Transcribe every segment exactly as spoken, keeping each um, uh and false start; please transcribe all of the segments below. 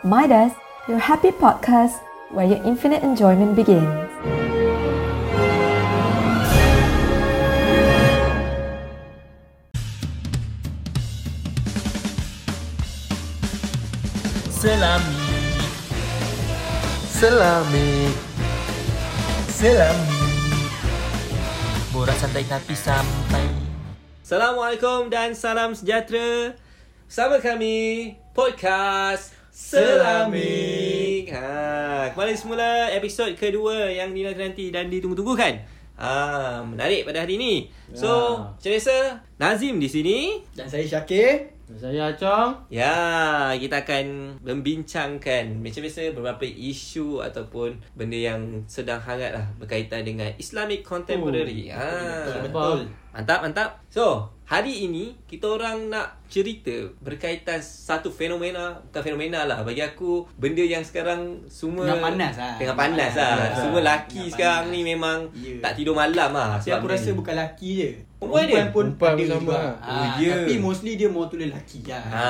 Midas, your happy podcast where your infinite enjoyment begins. Selami, selami, selami. Borak santai tapi sampai. Assalamualaikum dan salam sejahtera. Bersama kami podcast Selami. Ha, kembali semula episod kedua yang dinanti-nanti dan ditunggu-tunggukan. Ah, ha, menarik pada hari ini. So, saya rasa Nazim di sini dan saya Syakir dan saya Acong. Ya, kita akan membincangkan macam biasa beberapa isu ataupun benda yang sedang hangatlah berkaitan dengan Islamic Contemporary. Oh, ha, betul, betul. Mantap, mantap. So, hari ini kita orang nak cerita berkaitan satu fenomena, bukan fenomena lah bagi aku, benda yang sekarang semua tengah panas lah. Tengah panas lah. Panas lah. Semua laki sekarang panas. Ni memang yeah. tak tidur malam lah. Tapi aku rasa bukan laki je. Perempuan, perempuan dia pun perempuan ada juga. Oh, yeah. Tapi mostly dia more to lelaki lah. Ha,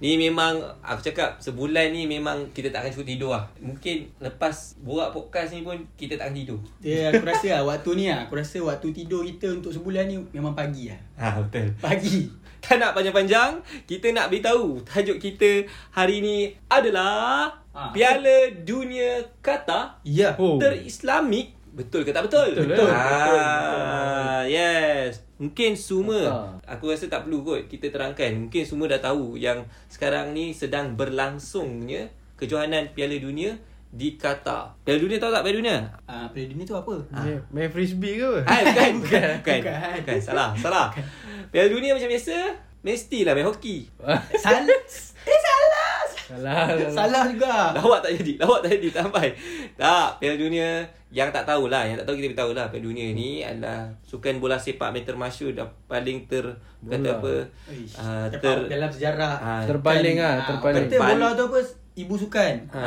ni memang aku cakap sebulan ni memang kita tak akan cukup tidur lah. Mungkin lepas buat podcast ni pun kita tak akan tidur. Ya, yeah, aku rasa lah waktu ni lah. Aku rasa waktu tidur kita untuk sebulan ni memang pagi lah. Ha. Betul. Pagi. Tak nak panjang-panjang, kita nak beritahu tajuk kita hari ini adalah ha. Piala Dunia Qatar yeah. oh. Terislamik. Betul ke tak betul? Betul. betul. betul. Ah, yes. Mungkin semua Qatar. Aku rasa tak perlu kot kita terangkan. Mungkin semua dah tahu yang sekarang ni sedang berlangsungnya kejohanan Piala Dunia di Qatar. Piala Dunia tahu tak Piala Dunia? Ah, uh, Piala Dunia tu apa? Ha. Main frisbee ke? Ah, bukan, bukan, bukan. Bukan. Bukan. Salah, salah. Piala Dunia macam biasa, mestilah main hoki. Salah. Eh, salah. Salah. Salah. Salah juga. Lawak tak jadi. Lawak tak jadi sampai. Tak, Piala Dunia yang tak tahulah, yang tak tahu kita beritahulah. Piala Dunia ni adalah sukan bola sepak meter masyur dah paling ter bola. Kata apa? Eish, uh, ter dalam sejarah. Uh, terpaling ah, terpaling. Kata bola tu apa? Ibu sukan. Ha,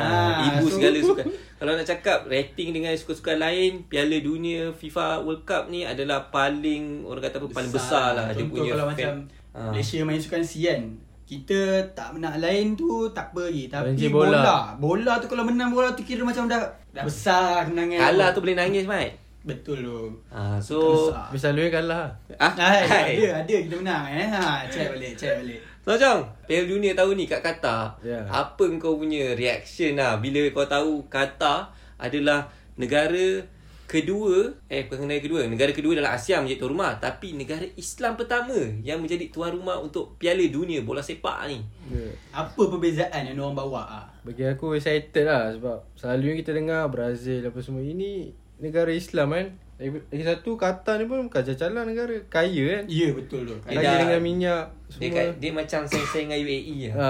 ibu so, segala sukan. Kalau nak cakap rating dengan sukan-sukan lain, Piala Dunia FIFA World Cup ni adalah paling, orang kata apa, besar. Paling besar lah. Contoh dia punya kalau fan. Macam ha. Malaysia main sukan C kan, kita tak menang lain tu tak apa lagi. Tapi Benji bola bola, bola tu kalau menang bola tu kira macam dah, dah besar kenangan. Kalah tu boleh nangis Mat. Betul tu. Ha, so misal Lui kalah. Ah, ha? Ada ada kita menang eh. Ha, check balik, check balik. So Jong, Piala Dunia tahun ni kat Qatar. Yeah. Apa kau punya reaction lah bila kau tahu Qatar adalah negara kedua, eh bukan negara kedua, negara kedua dalam Asia menjadi tuan rumah, tapi negara Islam pertama yang menjadi tuan rumah untuk Piala Dunia bola sepak ni. Yeah. Apa perbezaan yang orang bawa ah? Bagi aku excited lah sebab selalunya kita dengar Brazil apa semua, ini negara Islam kan. Lagi satu Qatar ni pun bukan cacalan negara, kaya kan. Ya yeah, betul tu. Kaya dah, dengan minyak semua. Dia, dia macam sayang-sayang dengan U A E lah. Ha,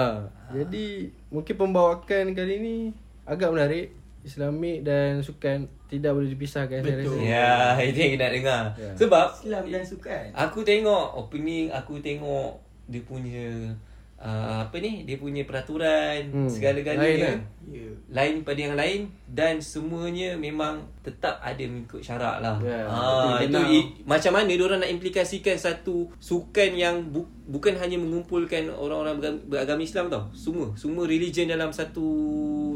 ha. Jadi mungkin pembawakan kali ni agak menarik. Islamik dan sukan tidak boleh dipisahkan. Betul. Ya, itu yang kita nak dengar ya. Sebab Islam dan sukan. Aku tengok opening, aku tengok dia punya Uh, apa ni, dia punya peraturan hmm. segala-galanya lain, yeah. lain pada yang lain dan semuanya memang tetap ada mengikut syarak lah yeah. ha, itu i, macam mana diorang nak implikasikan satu sukan yang bu, bukan hanya mengumpulkan orang-orang beragama, beragama Islam tau, semua semua religion dalam satu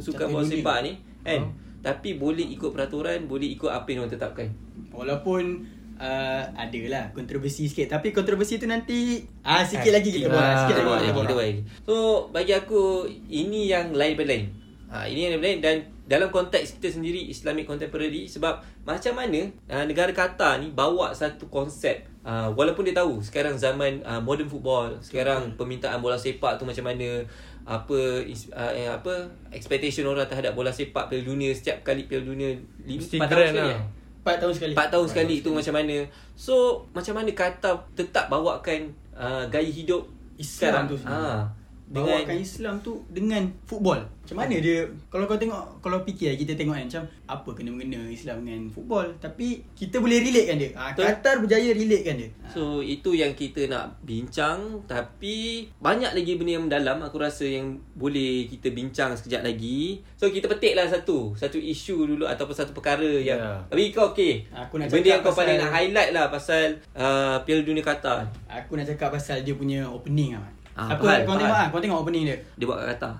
sukan bola sepak ni kan, huh? Tapi boleh ikut peraturan, boleh ikut apa yang diorang tetapkan, walaupun Uh, adalah kontroversi sikit. Tapi kontroversi tu nanti ah, Sikit ah, lagi kita buat ah, Sikit lagi kita buat So bagi aku ini yang lain daripada lain ha, Ini yang lain. Dan dalam konteks kita sendiri Islamic Contemporary, sebab macam mana uh, negara Qatar ni bawa satu konsep uh, walaupun dia tahu sekarang zaman uh, modern football, sekarang permintaan bola sepak tu macam mana, apa uh, eh, apa expectation orang terhadap bola sepak Piala Dunia. Setiap kali Piala Dunia empat tahun sekali lah. empat tahun sekali. empat tahun sekali tu macam mana. So, macam mana Qatar tetap bawakan uh, gaya hidup Islam sekarang tu ha, bawakan dengan Islam tu dengan football. Macam mana dia, kalau kau tengok, kalau fikir kita tengok kan macam apa kena-mengena Islam dengan football, tapi kita boleh relate kan dia. Ha, Qatar berjaya relate kan dia. Ha. So, itu yang kita nak bincang, tapi banyak lagi benda yang mendalam aku rasa yang boleh kita bincang sekejap lagi. So, kita petiklah satu, satu isu dulu ataupun satu perkara yang yeah. Tapi kau okey. Aku nak benda yang kau paling nak highlight lah pasal uh, Piala Dunia Qatar. Aku nak cakap pasal dia punya opening ah. Ah, apa Fahad, kau Fahad. tengok ah, kau tengok opening dia. Dia buat kat Qatar.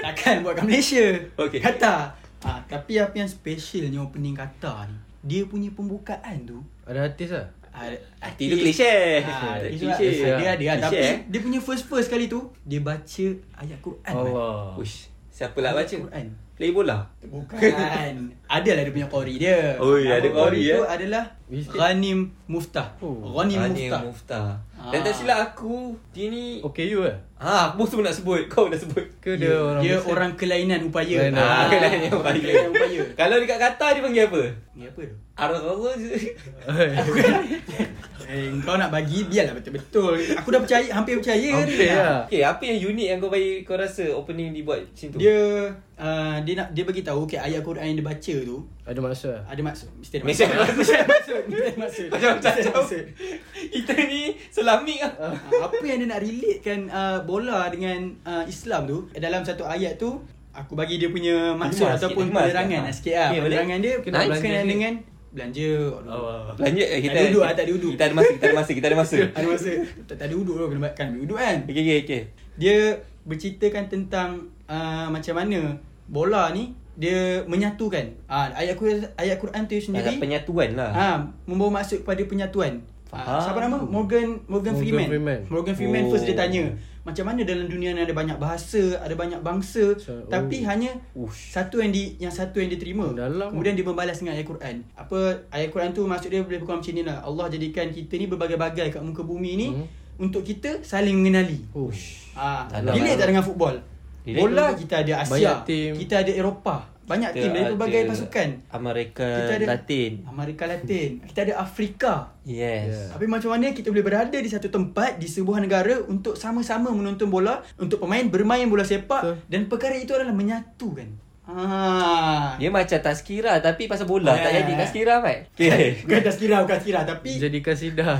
Takkan buat kat Malaysia. Okay. Qatar. Ah, tapi apa yang specialnya opening Qatar ni? Dia punya pembukaan tu ada artis ah. Artis tu klise. Ah, dia ada lah. Tapi dia punya first first kali tu dia baca ayat Quran. Allah. Man. Uish. Siapa lah baca? Quran. Play bola? Bukan. Adalah dia punya qori dia. Oh ya, ada qori ya. Itu adalah Ghanim Muftah. Oh. Ghanim, Ghanim Muftah. Muftah. Ah. Dan tak silap aku, dia ni okay you eh? Ha, aku pun nak sebut. Kau nak sebut. Ke dia, dia orang Dia besar? orang kelainan upaya. Kelainan, ah. kelainan upaya. Kelainan upaya. Kalau dekat Qatar dia panggil apa? Panggil apa tu? Ar-Raza. Kau nak bagi biarlah betul-betul. Aku dah percaya, hampir percaya okay, dia. Lah. Okey, apa yang unik yang kau bagi kau rasa opening dibuat macam tu? Dia uh, dia nak dia bagi tahu okey ayat Quran yang dia baca tu ada maksud. Ada maksud. Mesti ada maksud. Mesti ada maksud. Maksud. Maksud. Kita ni selamik ah. Apa yang dia nak relatekan uh, bola dengan uh, Islam tu dalam satu ayat tu aku bagi dia punya maksud Mas, ataupun penerangan sikitlah. Penerangan dia berkaitan dengan belanja oh, belanja eh, kita tak duduk ah tak ada uduk kita ada masa kita ada masa kita ada masa ada masa tak, tak ada uduk tu kena makan uduk kan okey okey okey dia berceritakan tentang uh, macam mana bola ni dia menyatukan ah ayat Quran ayat Quran tu sendiri penyatuan lah ha membawa maksud kepada penyatuan. Faham. Siapa nama? Morgan Morgan Freeman. Morgan Freeman, Morgan Freeman oh. First dia tanya macam mana dalam dunia ni ada banyak bahasa, ada banyak bangsa so, tapi oh. hanya Ush. satu yang di yang satu yang diterima. Dalam. Kemudian dia membalas dengan ayat Quran. Apa ayat Quran tu maksud dia boleh berkata macam ni lah. Allah jadikan kita ni berbagai-bagai kat muka bumi ni hmm. untuk kita saling mengenali. Ush. Ah, relate tak dengan football? Relate bola tu? Kita ada Asia, kita ada Eropah. Banyak kita tim dari pelbagai pasukan. Amerika ada, Latin. Amerika Latin. Kita ada Afrika. Yes. Tapi yeah. macam mana kita boleh berada di satu tempat di sebuah negara untuk sama-sama menonton bola, untuk pemain bermain bola sepak so, dan perkara itu adalah menyatukan. Ah. Dia macam tazkirah tapi pasal bola yeah. tak jadi tazkirah kan? Okay. Bukan tazkirah, bukan tazkirah tapi jadi kasidah.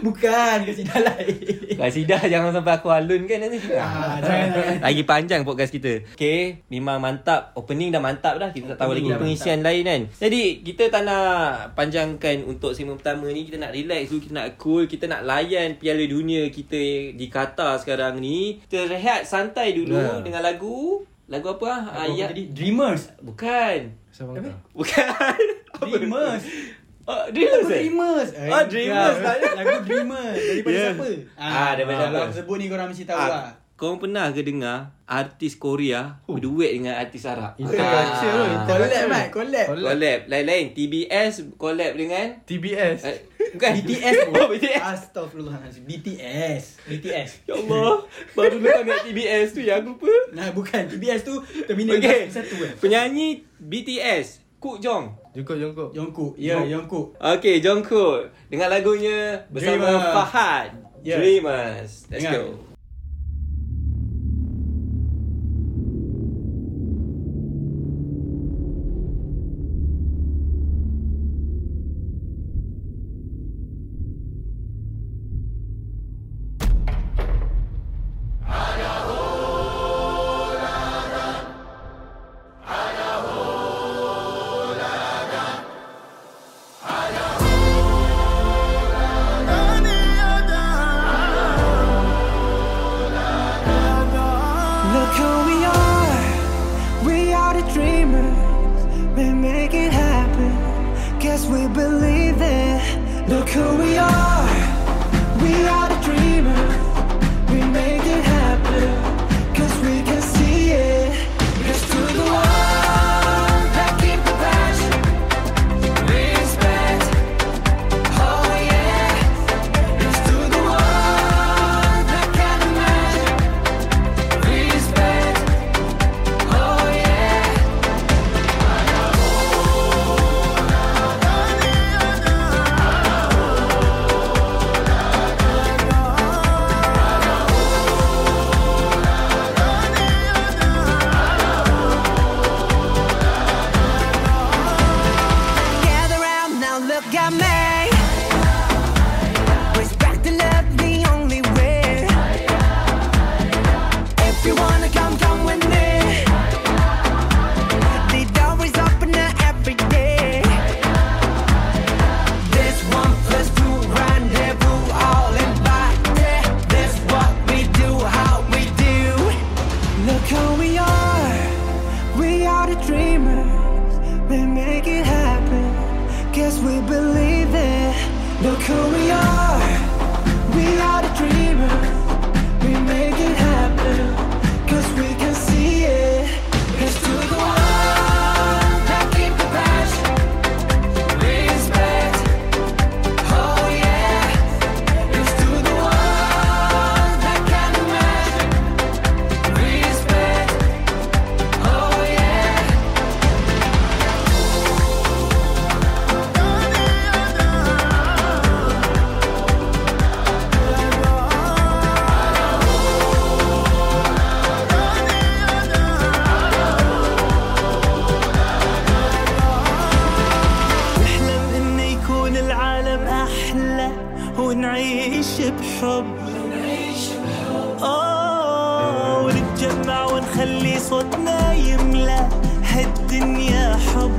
Bukan kasidah lain. Kasidah jangan sampai aku alun kan nanti. Ah, jangan. Lagi panjang podcast kita. Okay, memang mantap. Opening dah mantap dah. Kita tak tahu lagi pengisian mantap. lain kan. Jadi kita tak nak panjangkan untuk segmen pertama ni. Kita nak relax dulu, kita nak cool, kita nak layan Piala Dunia kita di Qatar sekarang ni. Kita rehat santai dulu yeah. dengan lagu Lagu apa lah? Lagu ayat tadi? Dreamers? Bukan. Apa? Bukan. Dreamers. Oh, Dreamers eh? Dreamers. Eh, oh, Dreamers. Lagu Dreamers. Daripada yeah. siapa? Ah, daripada siapa? Kalau sebut ni korang mesti tahu ah. lah. Korang pernah ke dengar artis Korea huh. berduet dengan artis Arab? International. Ah. Collab, Mat. Collab. Collab. Lain-lain. T B S collab dengan? T B S. Eh, bukan. B T S. Oh, B T S. Astaghfirullahaladzim. B T S. B T S. Ya Allah. Baru lupa kat T B S tu. Yang lupa. Nah, bukan. T B S tu terminal okay. satu kan. Penyanyi B T S. Kook Jong. Jungkook, Jungkook. Jungkook. Ya, yeah, Jungkook. Okay, Jungkook. Dengan lagunya bersama Dreamers. Fahad. Yeah. Dreamers. Let's Dengar. go. dreamers, they make it happen. Guess we believe it. Look who we are. We are the dreamers. We make it happen. Cause we can see it. It's to the one that keep the passion. Respect. Oh yeah. It's to the one that can imagine. Respect. Oh ونعيش بحب آه ونتجمع ونخلي صوتنا يملأ هالدنيا حب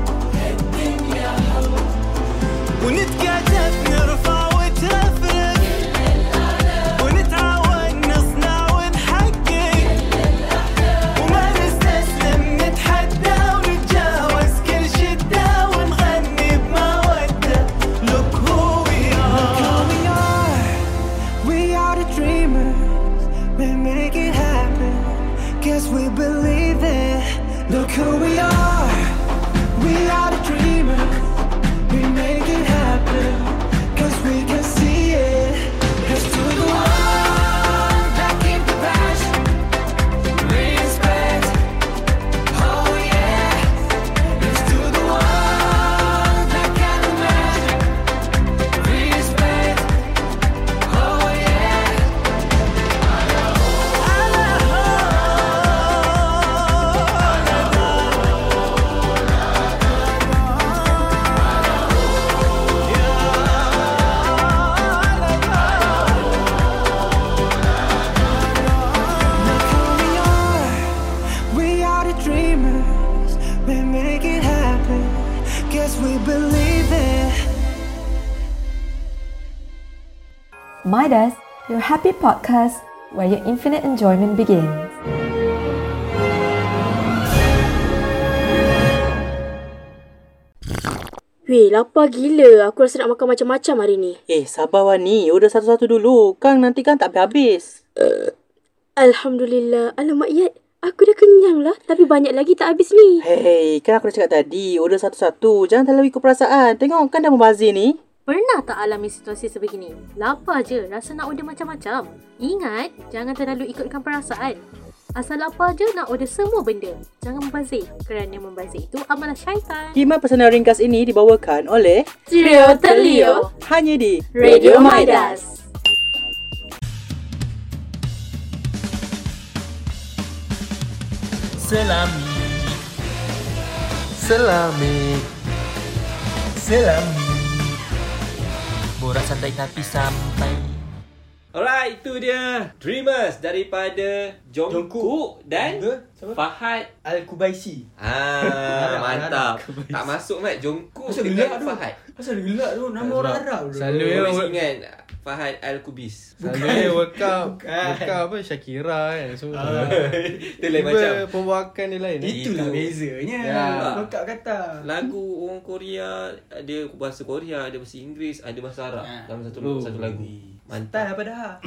ونتكاتف نرفع وتفرق ونتعاون نصنع ونحقق وما نستسلم نتحدى ونتجاوز كل شدة ونغني بمودة. Look who we are. We are the dreamers, we make it happen. Guess we believe it. Look who we are. We are the dreamers, we make it happen. Cause we can see it. It's to the one that keep the passion. Respect. Oh yeah. It's to the one that can imagine. Respect. Oh yeah. We are, we are the dreamers. We make it happen. Guess we believe it. Midas, your happy podcast where your infinite enjoyment begins. Weh, lapar gila. Aku rasa nak makan macam-macam hari ni. Eh, sabar Wani. Order satu-satu dulu. Kang nanti kan tak habis-habis. Uh, Alhamdulillah. Alamak, Yat. Aku dah kenyang lah. Tapi banyak lagi tak habis ni. Hei, kan aku dah cakap tadi. Order satu-satu. Jangan terlalu ikut perasaan. Tengok kan dah membazir ni. Pernah tak alami situasi sebegini? Lapar je, rasa nak order macam-macam. Ingat, jangan terlalu ikutkan perasaan. Asal lapar je nak order semua benda. Jangan membazir, kerana membazir itu amalan syaitan. Kima Personal Ringkas ini dibawakan oleh Trio Terlio, hanya di Radio Midas. Selami, selami, selami. Borak santai tapi sampai. Alright, itu dia Dreamers daripada Jungkook dan Siapa? Fahad Al-Kubaisi. Ah, mantap. Tak masuk Mat Jungkook dengan Fahad. Pasal gelak tu nama orang Arab tu. Selalu ingat Fahad Al-Kubis. Selalu workout, workout apa Shakira kan. So dia lain macam pembawakan dia lain. Itulah bezanya. Workout kata. Lagu orang Korea ada bahasa Korea, ada bahasa Inggeris, ada bahasa Arab dalam satu satu lagu. Mantap padahal.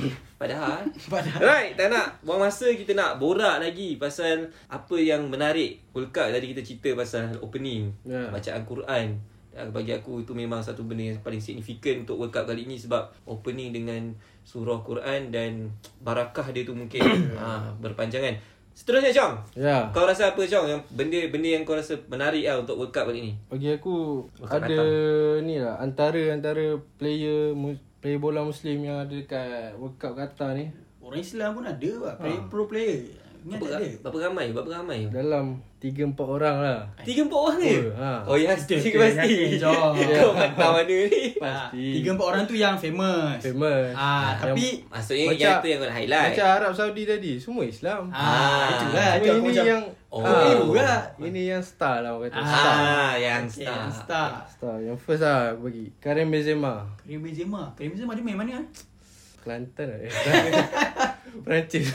Padahal. Padahal. Right, tak nak buang masa, kita nak borak lagi pasal apa yang menarik. Hulkak tadi kita cerita pasal opening, yeah. Bacaan Quran. Bagi aku itu memang satu benda yang paling signifikan untuk World Cup kali ini sebab opening dengan surah Quran dan barakah dia tu mungkin ha, berpanjangan. Seterusnya Chong, yeah. Kau rasa apa Chong yang benda-benda yang kau rasa menarik lah untuk World Cup kali ini? Bagi aku World ada ni lah antara-antara player player bola Muslim yang ada dekat World Cup Qatar ni. Orang Islam pun ada lah, ha. Pro player. Berapa, berapa ramai? Berapa ramai? Dalam tiga empat orang lah. tiga empat orang ni? Oh, ha. Oh ya, pasti pasti. Kau mantau mana ni? Pasti. tiga empat orang tu yang famous. Famous. Ah, ha, tapi yang, maksudnya macam, yang tu yang kau nak highlight. Macam Arab Saudi tadi, semua Islam. Ah, itulah. Ini aku macam, yang oh, oh lah. Ini yang star lah orang kata. Ah, star. yang okay, star. star. Star. Yang first lah aku bagi. Karim Benzema. Karim Benzema. Karim Benzema dia main mana? Kelantan lah. Perancis.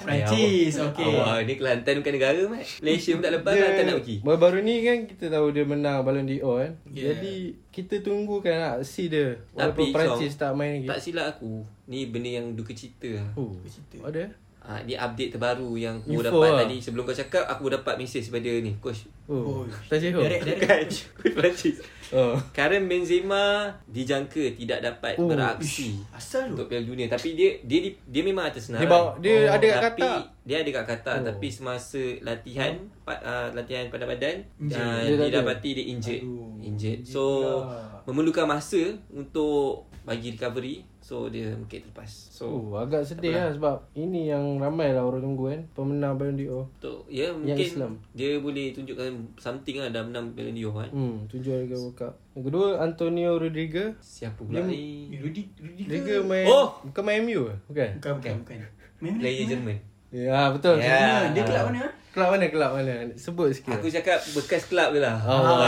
Perancis, okey. Awak ni Kelantan bukan negara, Mat. Malaysia pun tak lepas lah, tak nak pergi. Baru-baru ni kan kita tahu dia menang Ballon d'Or kan. Yeah. Jadi, kita tunggukan aksi dia. Walaupun tapi, Perancis so, tak main lagi. Tak silap aku, ni benda yang duka cita lah. Oh, duka cita. Ada? Ha, ni update terbaru yang aku info dapat lah tadi. Sebelum kau cakap, aku dapat mesej daripada ni, coach. Oh, Tajik Ho. Coach Perancis. Oh. Karim Benzema dijangka tidak dapat oh. beraksi Ish. asal untuk Piala Dunia, tapi dia dia dia memang atas senarai. Dia, bawa, dia oh. ada kat Qatar. Dia ada kat Qatar oh. tapi semasa latihan oh. pa, uh, latihan pada badan dia, uh, dia, dia dapati dia injured. Aduh. Injured. So Jika. memerlukan masa untuk bagi recovery. So dia mungkin terlepas. So oh, agak sedih lah sebab ini yang ramai lah orang tunggu kan, pemenang Ballon d'Or. Betul. Ya, mungkin Islam. Dia boleh tunjukkan something lah dah menang Ballon d'Or kan. Hmm, tujuh harga World Cup. Yang kedua Antonio Rudiger. Siapa pula ni? Rudiger. Rudiger main oh! bukan main M U ke? Bukan. Bukan bukan bukan. Main player Jerman. Ya, betul. Yeah. Dia kelab mana? Kelab mana? Kelab mana? Sebut sikit. Aku cakap bekas kelab je lah. Oh.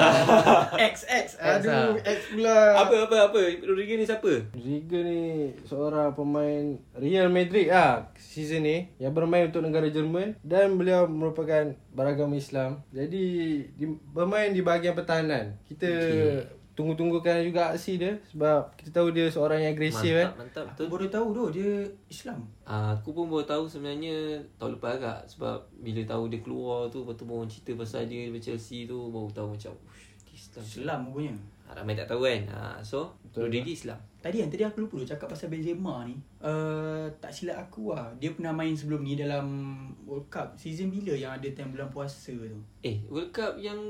X, X. Aduh, X pula. Apa, apa, apa? Rudiger ni siapa? Rudiger ni seorang pemain Real Madrid lah season ni yang bermain untuk negara Jerman dan beliau merupakan beragama Islam. Jadi, di, bermain di bahagian pertahanan. Kita... Okay. Tunggu-tunggukan juga aksi dia sebab kita tahu dia seorang yang agresif kan. Mantap, mantap. Betul. Aku baru tahu tu dia Islam. Aa, aku pun baru tahu sebenarnya tahun lepas agak sebab bila tahu dia keluar tu, lepas tu orang cerita pasal dia daripada Chelsea tu baru tahu macam Islam. Islam punya. Ramai tak tahu kan. Aa, so, betul dia Islam. Tadi kan, tadi aku lupa tu cakap pasal Benzema ni. Uh, tak silap aku lah. Dia pernah main sebelum ni dalam World Cup. Season bila yang ada time bulan puasa tu? Eh, World Cup yang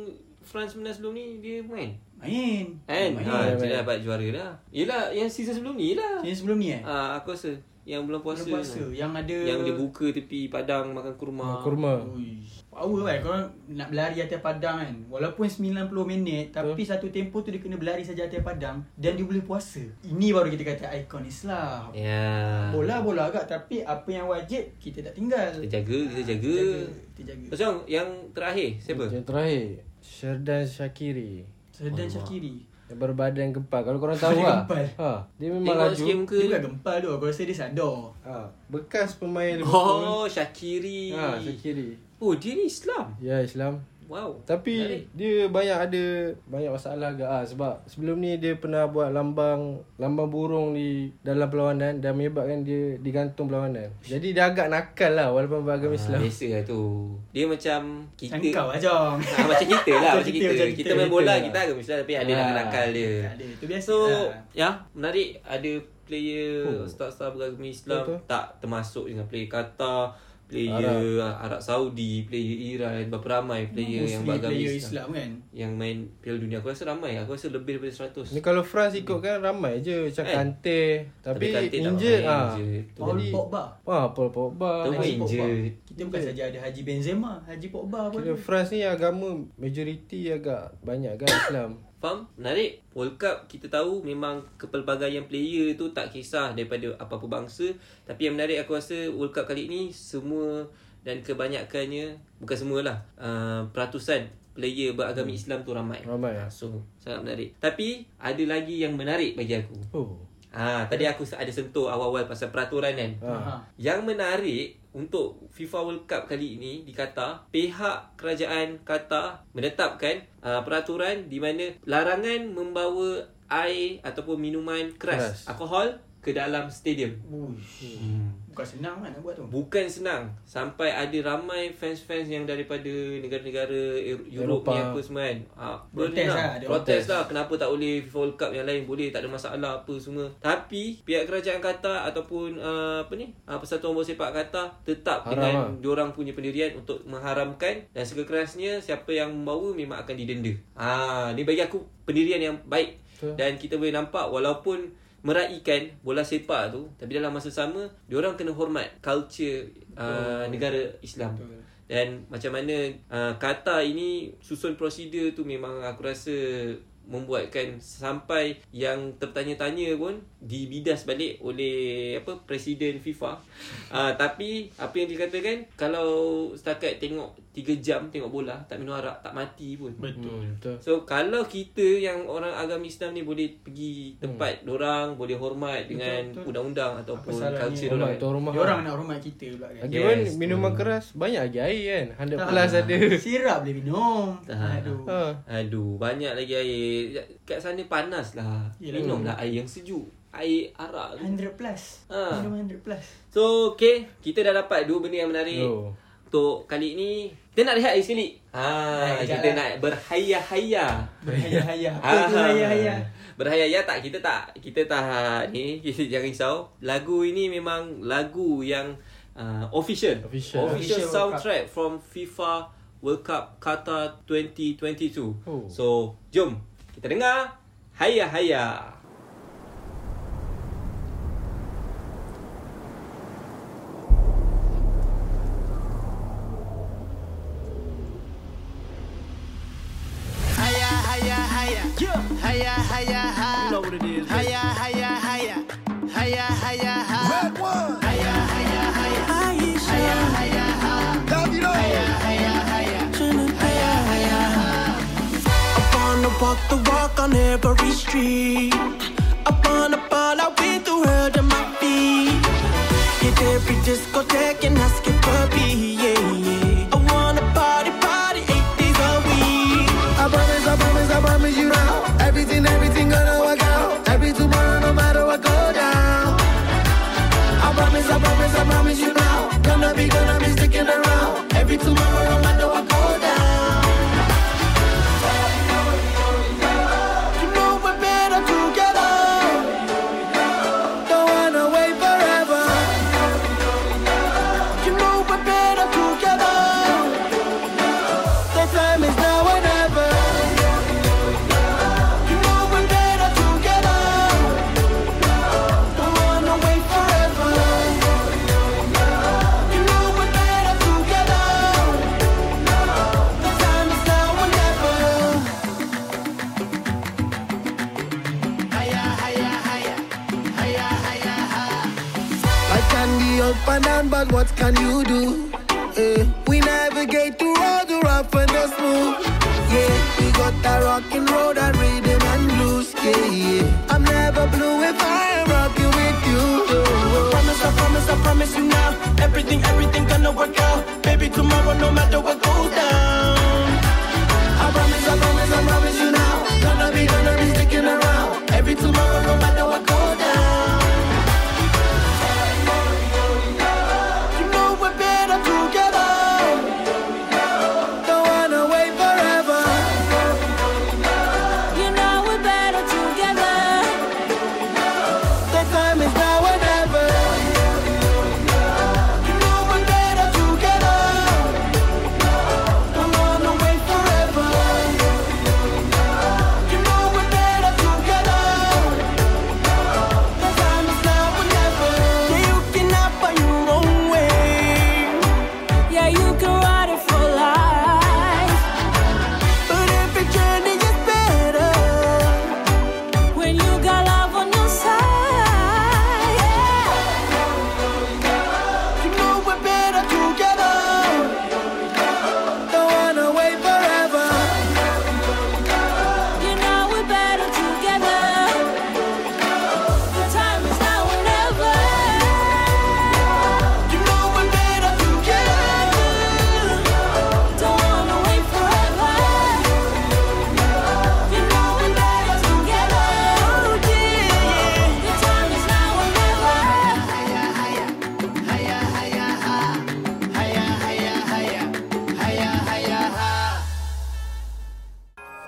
France menang sebelum ni dia main. Main. Kan? Ha, dia dapat juara dah. Yelah, yang season sebelum ni lah. Season sebelum ni eh? Ha, aku rasa. Yang bulan puasa. Bulan puasa. Lah. Yang ada... Yang dia buka tepi padang makan kurma. Ha, kurma. Uish. Power kan? Korang nak berlari atas padang kan? Walaupun sembilan puluh minit, tapi huh? satu tempoh tu dia kena berlari saja atas padang. Dan dia boleh puasa. Ini baru kita kata ikon Islam. Ya. Bola-bola agak. Tapi apa yang wajib, kita tak tinggal. Kita jaga, kita jaga. Ha, kita jaga, kita jaga. Pasal yang terakhir, siapa? Yang terakhir. Xherdan Shaqiri. Xherdan Shaqiri yang berbadan gempal. Kalau korang tahu lah. Ha, dia memang tengok laju. Dia bukan gempal tu. Aku rasa dia sadar. Ha, bekas pemain Liverpool. Oh, Shaqiri. Ha, Shaqiri. Oh, dia ni Islam. Ya, Islam. Wow. Tapi menarik. Dia banyak ada banyak masalah agak ah sebab sebelum ni dia pernah buat lambang lambang burung di dalam perlawanan dan menyebabkan dia digantung perlawanan. Jadi dia agak nakal lah walaupun beragama Islam. Ha, biasalah tu. Dia macam kita engkau aja. Ha, macam kita lah, macam kita. Kita, kita, kita main bola kita, kita agama Islam tapi ada ha, nakal dia. Ada. Itu biasa. So, ya, menarik ada player oh. star-star beragama Islam betul. Tak termasuk dengan player Qatar, player Arab. Arab Saudi, player Iran, berapa ramai player Muslim yang beragama Islam, Islam kan? Yang main Piala Dunia. Aku rasa ramai. Aku rasa lebih daripada seratus. Ni kalau France ikut kan ramai je macam eh. Kante, tapi, tapi injured ah. Paul Pogba. Wah, Paul Pogba. Haji Pogba. Kita bukan saja ada Haji Benzema, Haji Pogba pun. Kalau France ni agama majoriti agak banyak kan Islam. Faham? Menarik. World Cup kita tahu memang kepelbagaian player tu tak kisah daripada apa-apa bangsa. Tapi yang menarik aku rasa World Cup kali ni semua dan kebanyakannya, bukan semualah, uh, peratusan player beragama hmm. Islam tu ramai. Ramai. So, sangat menarik. Tapi ada lagi yang menarik bagi aku. Oh. Ha, tadi aku ada sentuh awal-awal pasal peraturan kan. Ha. Yang menarik untuk FIFA World Cup kali ini di Qatar, pihak kerajaan Qatar menetapkan uh, peraturan di mana larangan membawa air ataupun minuman keras, keras. alkohol ke dalam stadium. Uish. Hmm. Bukan senang kan nak buat tu. Bukan senang. Sampai ada ramai fans-fans yang daripada negara-negara Europe ni apa semua kan. Ha, protes lah. Protes, protes lah. Kenapa tak boleh FIFA World Cup yang lain boleh. Tak ada masalah apa semua. Tapi pihak kerajaan Qatar ataupun uh, apa ni uh, Persatuan Bola Sepak Qatar tetap haram dengan lah. Diorang punya pendirian untuk mengharamkan. Dan sekerasnya siapa yang membawa memang akan didenda. Ha, ni bagi aku pendirian yang baik. Betul. Dan kita boleh nampak walaupun meraikan bola sepak tu, tapi dalam masa sama diorang kena hormat culture uh, negara Islam. Betul. Dan macam mana uh, Qatar ini susun prosedur tu memang aku rasa membuatkan sampai yang tertanya-tanya pun dibidas balik oleh apa Presiden FIFA. Uh, tapi apa yang dikatakan, kalau setakat tengok tiga jam tengok bola, tak minum arak, tak mati pun. Betul. Hmm. So kalau kita yang orang agama Islam ni boleh pergi tempat hmm. dorang, boleh hormat betul, dengan betul. undang-undang ataupun culture dorang. Dorang nak hormat kita pula kan. Lagi yes. minuman hmm. keras banyak lagi air kan. one hundred tak plus ada. Sirap boleh minum. Tak. Aduh. Ha. Aduh, banyak lagi air. Kat sana panas lah. Minumlah air yang sejuk. Air arak one hundred plus. Ha. Minum one hundred plus. So okay, kita dah dapat dua benda yang menarik. Oh. Untuk kali ni kita nak lihat air selit. Ha, kita lah. nak berhayah-hayah. Berhayah-hayah. Apa tu hayah-hayah? Berhayah-hayah tak, kita tak. Kita tak ni, kita jangan risau. Lagu ini memang lagu yang uh, official. official. Official soundtrack from FIFA World Cup Qatar twenty twenty-two. Oh. So, jom kita dengar hayah-hayah. Haya haya ha, you know what it is. Haya haya haya, haya haya ha. Red one. Haya haya haya, haya haya ha. Now you know. Haya haya haya, haya haya ha. I wanna walk the walk on every street. I wanna fall out with the world on my feet. Get every discotheque and I skip a beat. Yeah yeah. I wanna party party eight days a week. I promise, I promise, I promise you now. Everything, everything gonna work out. Every tomorrow, no matter what go down. I promise, I promise, I promise you now. Gonna be, gonna be sticking around. Every tomorrow, no matter what go down. You know we're better together. Don't wanna wait forever. You know we're better together. The time is now or never. But what can you do? Uh, we navigate through all the rough and the smooth. Yeah, we got that rockin' road and rhythm and blues. Yeah, yeah. I'm never blue if I am rockin' with you. Oh. I promise, I promise, I promise you now. Everything, everything gonna work out. Baby, tomorrow no matter what goes down. I promise, I promise, I promise you now. Gonna be, gonna be sticking around. Every tomorrow no matter what goes down.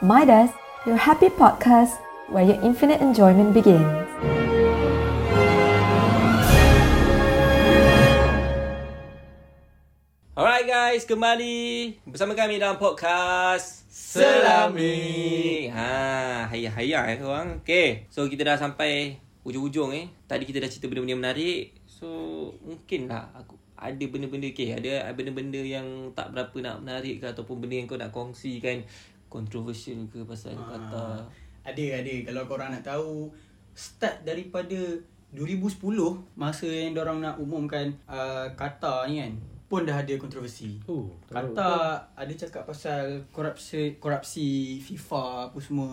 Midas, your happy podcast where your infinite enjoyment begins. Alright guys, kembali bersama kami dalam podcast Selami. Ha, hayah-hayah eh korang. Okay, so kita dah sampai hujung-hujung eh. Tadi kita dah cerita benda-benda menarik. So, mungkinlah aku ada benda-benda okay, ada benda-benda yang tak berapa nak menarik ke ataupun benda yang kau nak kongsikan kontroversial ke pasal ha. Qatar. Ada, ada. Kalau korang nak tahu, start daripada dua ribu sepuluh, masa yang diorang nak umumkan uh, Qatar ni kan, pun dah ada kontroversi. Oh, Qatar ada cakap pasal korupsi, korupsi FIFA apa semua.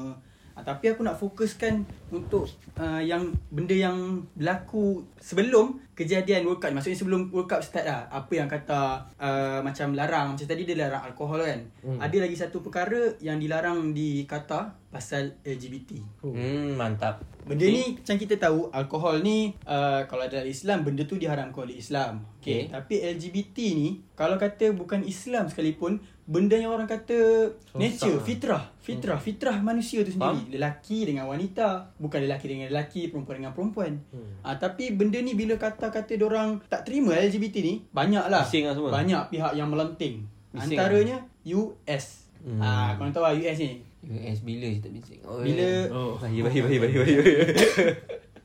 Ha, tapi aku nak fokuskan untuk uh, yang benda yang berlaku sebelum kejadian World Cup. Maksudnya sebelum World Cup start lah. Apa yang kata uh, macam larang. Macam tadi dia larang alkohol kan. Hmm. Ada lagi satu perkara yang dilarang di Qatar pasal L G B T. Hmm, mantap. Benda okay. ni macam kita tahu alkohol ni uh, kalau dalam Islam benda tu diharamkan oleh Islam. Okay. okay. Tapi L G B T ni kalau kata bukan Islam sekalipun, benda yang orang kata so, nature, sama. fitrah Fitrah hmm. Fitrah manusia tu sendiri. Faham? Lelaki dengan wanita, bukan lelaki dengan lelaki, perempuan dengan perempuan. hmm. ha, Tapi benda ni bila kata-kata diorang tak terima L G B T ni, banyak lah, lah semua. Banyak pihak yang melenting. Bising antaranya lah. U S. hmm. ha, Korang tahu lah U S ni, U S bila je tak bising. oh, Bila oh. Bahaya bahaya bahaya bahaya.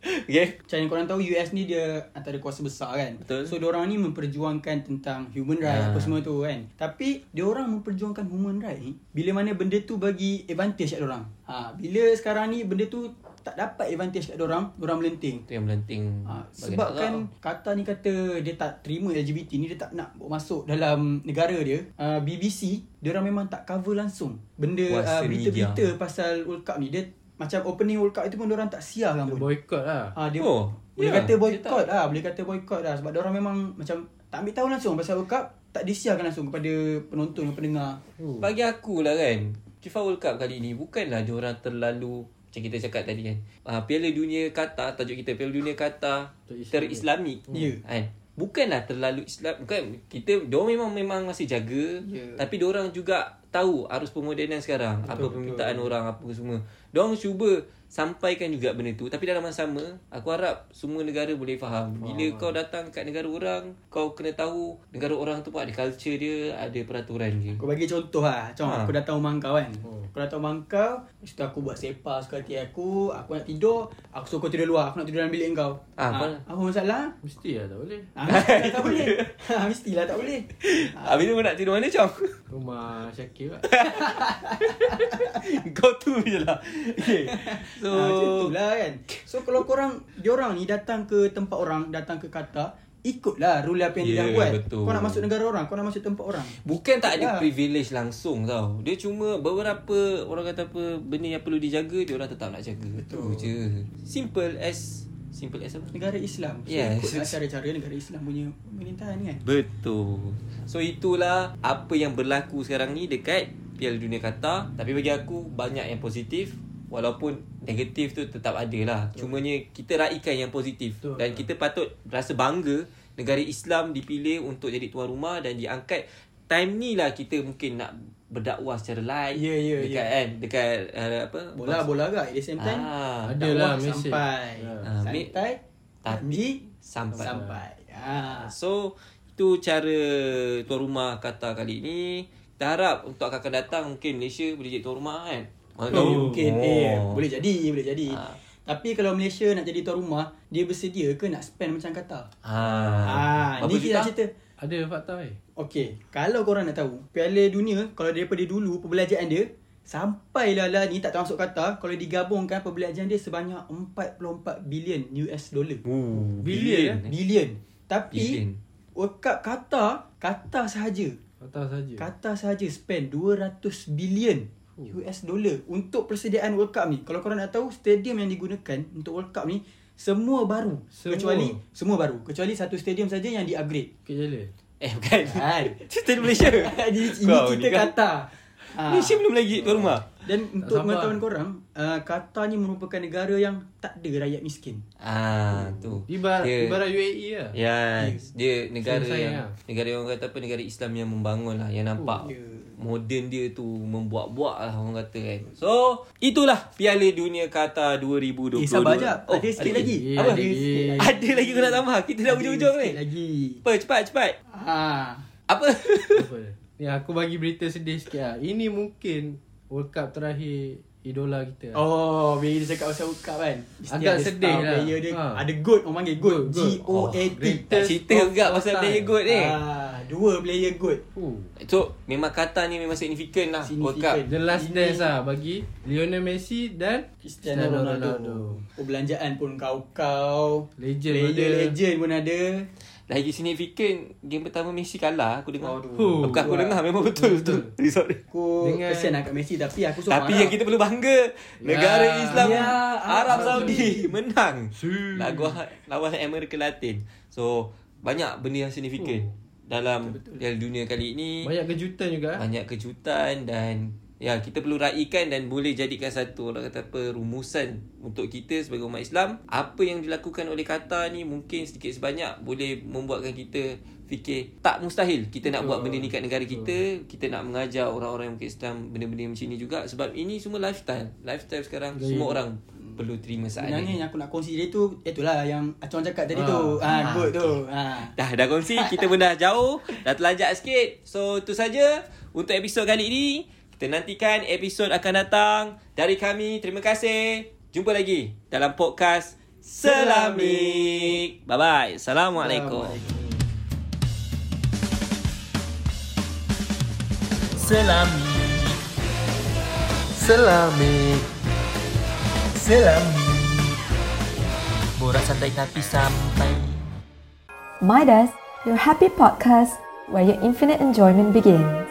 Okay. Macam yang korang tahu, U S ni dia antara kuasa besar kan. Betul. So diorang ni memperjuangkan tentang human rights, ha. apa semua tu kan. Tapi diorang memperjuangkan human rights ni bila mana benda tu bagi advantage kat diorang. ha, Bila sekarang ni benda tu tak dapat advantage kat diorang, diorang melenting. Itu yang melenting. ha, Sebab kan Qatar ni kata dia tak terima L G B T ni, dia tak nak masuk dalam negara dia. uh, B B C diorang memang tak cover langsung benda uh, berita-berita pasal World Cup ni. Dia macam opening World Cup itu pun diorang tak siarkan pun. Boycott lah. Ha, dia oh, boleh yeah. kata boycott lah. Boleh kata boycott lah. Sebab diorang memang macam tak ambil tahu langsung pasal World Cup. Tak disiarkan langsung kepada penonton dan pendengar. Oh. Bagi akulah kan, FIFA World Cup kali ni bukanlah diorang terlalu, macam kita cakap tadi kan, uh, Piala Dunia Qatar, tajuk kita Piala Dunia Qatar ter-Islamik. Ya. Yeah. Kan? Bukanlah terlalu Islam. Bukan, kita diorang memang memang masih jaga. Yeah. Tapi diorang juga tahu arus pemodenan sekarang, betul, apa permintaan betul. orang, apa semua. Diorang cuba sampaikan juga benda tu. Tapi dalam masa sama, aku harap semua negara boleh faham. Bila wow. kau datang kat negara orang, kau kena tahu negara orang tu pun ada culture dia, ada peraturan dia. Kau bagi contoh lah. Macam ha. aku datang rumah kau kan. oh. Aku datang rumah kau, lepas tu aku buat sepa suka hati aku. Aku nak tidur, aku suruh kau tidur luar. Aku nak tidur dalam bilik kau. ha, ha. Apa masalah? Mestilah tak boleh. ha, Mestilah tak boleh. ha, Mestilah tak boleh. ha, Bila kau nak tidur mana Chong? Rumah Syakir. Kau tu je lah. okay. So ha, macam tu lah kan. So kalau korang, diorang ni datang ke tempat orang, datang ke Qatar, ikutlah rule apa yang yeah, dia buat. Betul. Kau nak masuk negara orang, kau nak masuk tempat orang, bukan tak ada lah. Privilege langsung tau. Dia cuma beberapa, orang kata apa, benda yang perlu dijaga, diorang tetap nak jaga. Betul tu je. Simple as Simple as apa? Negara Islam. So, yes. ikutlah cara-cara negara Islam punya pemerintahan kan. Betul. So itulah apa yang berlaku sekarang ni dekat Piala Dunia Qatar. Tapi bagi aku banyak yang positif, walaupun negatif tu tetap ada lah. Cumanya kita raikan yang positif. Betul. Dan kita patut rasa bangga negara Islam dipilih untuk jadi tuan rumah dan diangkat. Time ni lah kita mungkin nak berdakwah secara live. yeah, yeah, dekat yeah. kan dekat uh, apa bola-bola bola kat at the same time. ah, Adalah sampai yeah. santai tapi sampai sampai. Ah. So itu cara tuan rumah Qatar kali ni. Kita harap untuk akan datang mungkin Malaysia boleh jadi tuan rumah kan. Oh, oh. Mungkin oh. eh boleh jadi boleh jadi. Ah. Tapi kalau Malaysia nak jadi tuan rumah, dia bersedia ke nak spend macam Qatar? Ah. Ah, ni kita cerita. Ada fakta eh. Okey, kalau korang nak tahu, Piala Dunia kalau daripada dulu perbelanjaan dia sampai lah lah ni tak termasuk Qatar, kalau digabungkan perbelanjaan dia sebanyak empat puluh empat bilion U S dollar. Ooh, bilion, bilion. bilion. Tapi bilion. World Cup Qatar, Qatar sahaja. Qatar sahaja. Qatar sahaja spend dua ratus bilion U S dollar untuk persediaan World Cup ni. Kalau korang nak tahu, stadium yang digunakan untuk World Cup ni semua baru, semua. kecuali semua baru kecuali satu stadium saja yang di-upgrade. Bukit Jalil. Eh bukan. Ha, stadium Malaysia. Ini wow, kita Qatar. Ha. Malaysia belum lagi tuan rumah. Dan tak untuk pengetahuan korang, uh, Qatar ni merupakan negara yang tak ada rakyat miskin. Ah oh. tu. Ibarat ibarat U A E lah. Yes. Yeah. Dia negara so, yang lah. negara yang kata apa, negara Islam yang membangun lah, yang nampak. Oh, yeah. Moden dia tu membuat-buat lah orang kata kan. So itulah Piala Dunia Qatar dua ribu dua puluh dua. Eh sabar je, oh, ada sikit ada lagi. lagi Apa? Ada, ada, ada lagi kau nak tambah. Kita dah hujung-hujung ni lagi. Apa cepat cepat. Ha. Apa? Apa ya, aku bagi berita sedih sikit lah. Ini mungkin World Cup terakhir idola kita lah. Oh, bila dia cakap pasal World Cup kan, agak sedih lah. Player dia ha. ada GOAT, orang panggil GOAT, G O A T. Cerita juga pasal player GOAT ni. Dua player good. Ooh. So memang Qatar ni memang signifikan lah World Cup. The last dance lah bagi Lionel Messi dan Cristiano Ronaldo. Perbelanjaan pun kau-kau, legend, player legend pun ada. Lagi signifikan game pertama Messi kalah. Aku dengar oh, Bukan aku dengar memang betul betul. Result aku dengan... kesian lah kat Messi. Tapi aku sopan Tapi yang kita perlu bangga, negara ya. Islam ya, Arab Saudi menang si. Lawan, lawan Amerika Latin. So banyak benda yang signifikan oh. dalam Piala Dunia kali ini. Banyak kejutan juga. Banyak kejutan dan ya kita perlu raikan dan boleh jadikan satu orang kata apa rumusan untuk kita sebagai umat Islam. Apa yang dilakukan oleh Qatar ni mungkin sedikit sebanyak boleh membuatkan kita fikir tak mustahil kita nak oh. buat benda ni kat negara kita. Kita nak mengajar orang-orang yang mungkin Islam benda-benda macam ni juga sebab ini semua lifestyle. Lifestyle sekarang jadi, semua orang perlu terima saat ini. Sebenarnya yang aku nak kongsi dia tu itulah yang Acong cakap tadi tu. Ha good tu. Ha dah dah kongsi kita pun dah jauh, dah terlajak sikit. So tu saja untuk episod kali ini. Kita nantikan episod akan datang dari kami. Terima kasih. Jumpa lagi dalam podcast Selamik. Bye-bye. Assalamualaikum. Selamik. Selamik. Selamik. Borak santai tapi sampai. Midas, your happy podcast where your infinite enjoyment begins.